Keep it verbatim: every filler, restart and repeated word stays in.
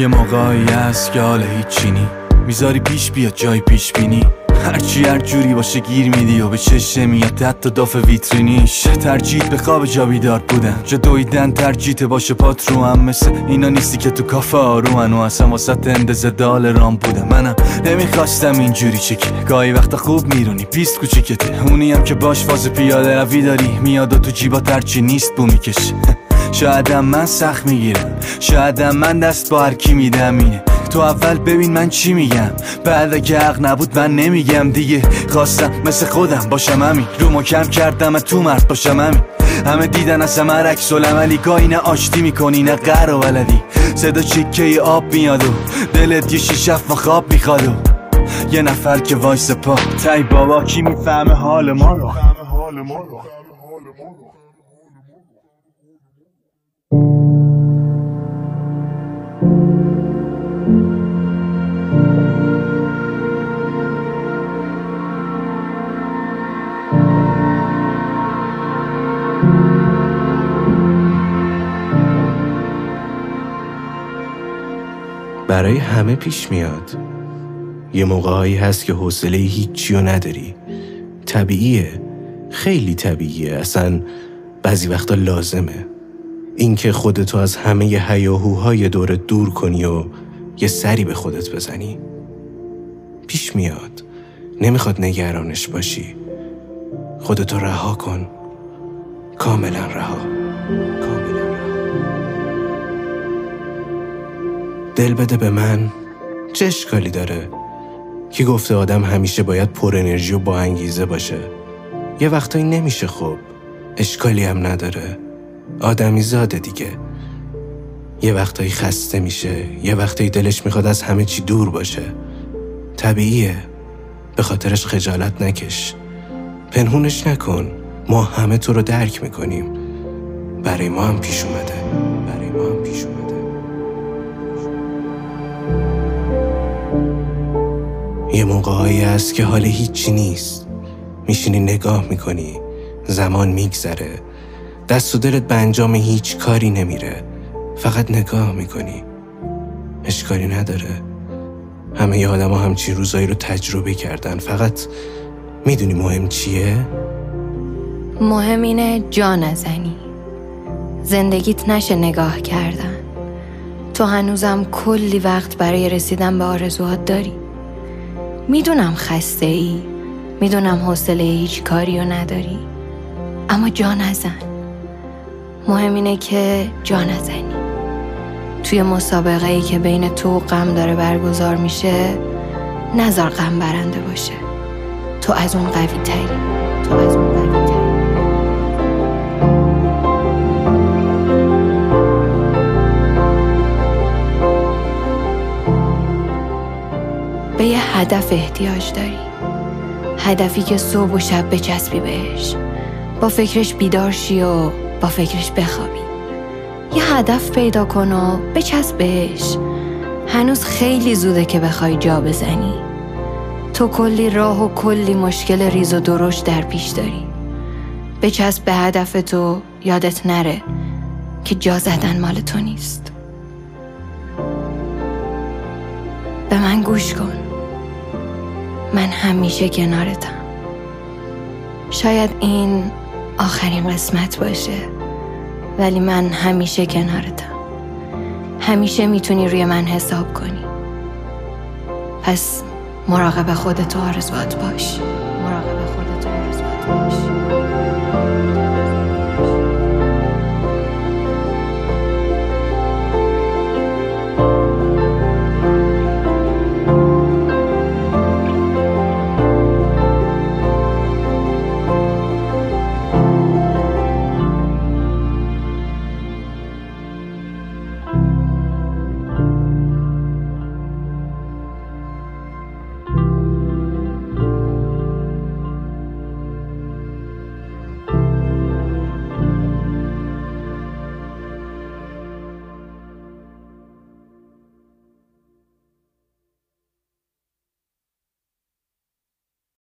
یه موقعهایی هست که حال هیچی نی، میذاری پیش بیاد جای پیش بینی، هرچی هر جوری باشه گیر میدی و به چشم میاد حتی داف ویترینیش. ترجیح به خواب جا بیدار بودن، جا دویدن ترجیحه باشه پات رو هم، مثل اینا نیستی که تو کافه آرومن و اصلا واسط اندازه دال رام بودم. منم نمیخواستم اینجوری چکی، گاهی وقتا خوب میرونی پیست کوچیکته، اونی هم که باش فاز پیاده روی داری، میاد و تو جیبات هرچی نیست بو میکشه. شایدم من سخت میگیرم، شایدم من دست با هر کی میدم، اینه تو اول ببین من چی میگم، بعد اگه حق نبود من نمیگم دیگه. خواستم مثل خودم باشم همین، رومو کم کردم تو مرد باشم همین، همه دیدن از همه عکس العملی، گاهی نه آشتی میکنی نه قهر و بلدی، صدا چکه آب میاد و دلت یه شیشه و خواب میخواد و یه نفر که وایس پا تای بابا کی میفهمه حال ما رو. برای همه پیش میاد، یه موقعهایی هست که حوصله هیچی رو نداری، طبیعیه، خیلی طبیعیه، اصلا بعضی وقتا لازمه. اینکه خودتو از همه هیاهوهای دورت دور کنی و یه سری به خودت بزنی پیش میاد، نمیخواد نگرانش باشی، خودتو رها کن، کاملا رها، کاملا رها. دل بده به من، چه اشکالی داره؟ کی گفته آدم همیشه باید پر انرژی و با انگیزه باشه؟ یه وقتایی نمیشه، خب اشکالی هم نداره، آدمی زاده دیگه. یه وقتایی خسته میشه، یه وقتایی دلش میخواد از همه چی دور باشه، طبیعیه، به خاطرش خجالت نکش، پنهونش نکن، ما همه تو رو درک میکنیم، برای ما هم پیش اومده، برای ما هم پیش اومده. یه موقعهایی هست که حال هیچی نیست، میشینی نگاه میکنی، زمان میگذره، دست و دلت به انجام هیچ کاری نمیره، فقط نگاه میکنی، اشکالی نداره، همه ی آدم ها همچین روزایی رو تجربه کردن. فقط میدونی مهم چیه؟ مهم اینه جا نزنی، زندگیت نشه نگاه کردن، تو هنوزم کلی وقت برای رسیدن به آرزوهات داری. میدونم خسته ای، میدونم حوصله هیچ کاری رو نداری، اما جا نزن. مهم اینه که جا نزنی. توی مسابقه ای که بین تو و غم داره برگزار میشه، نذار غم برنده باشه، تو از اون قوی تری، تو از اون قوی تری. به یه هدف احتیاج داری، هدفی که صبح و شب بچسبی بهش، با فکرش بیدار شی و با فکرش بخوابی. یه هدف پیدا کن و بچسب بهش، هنوز خیلی زوده که بخوای جا بزنی، تو کلی راه و کلی مشکل ریز و درشت در پیش داری. بچسب به هدفت و یادت نره که جا زدن مال تو نیست. به من گوش کن، من همیشه کنارتم. شاید این آخرین قسمت باشه، ولی من همیشه کنارتم، همیشه میتونی روی من حساب کنی. پس مراقب خودت و آرزوات باش.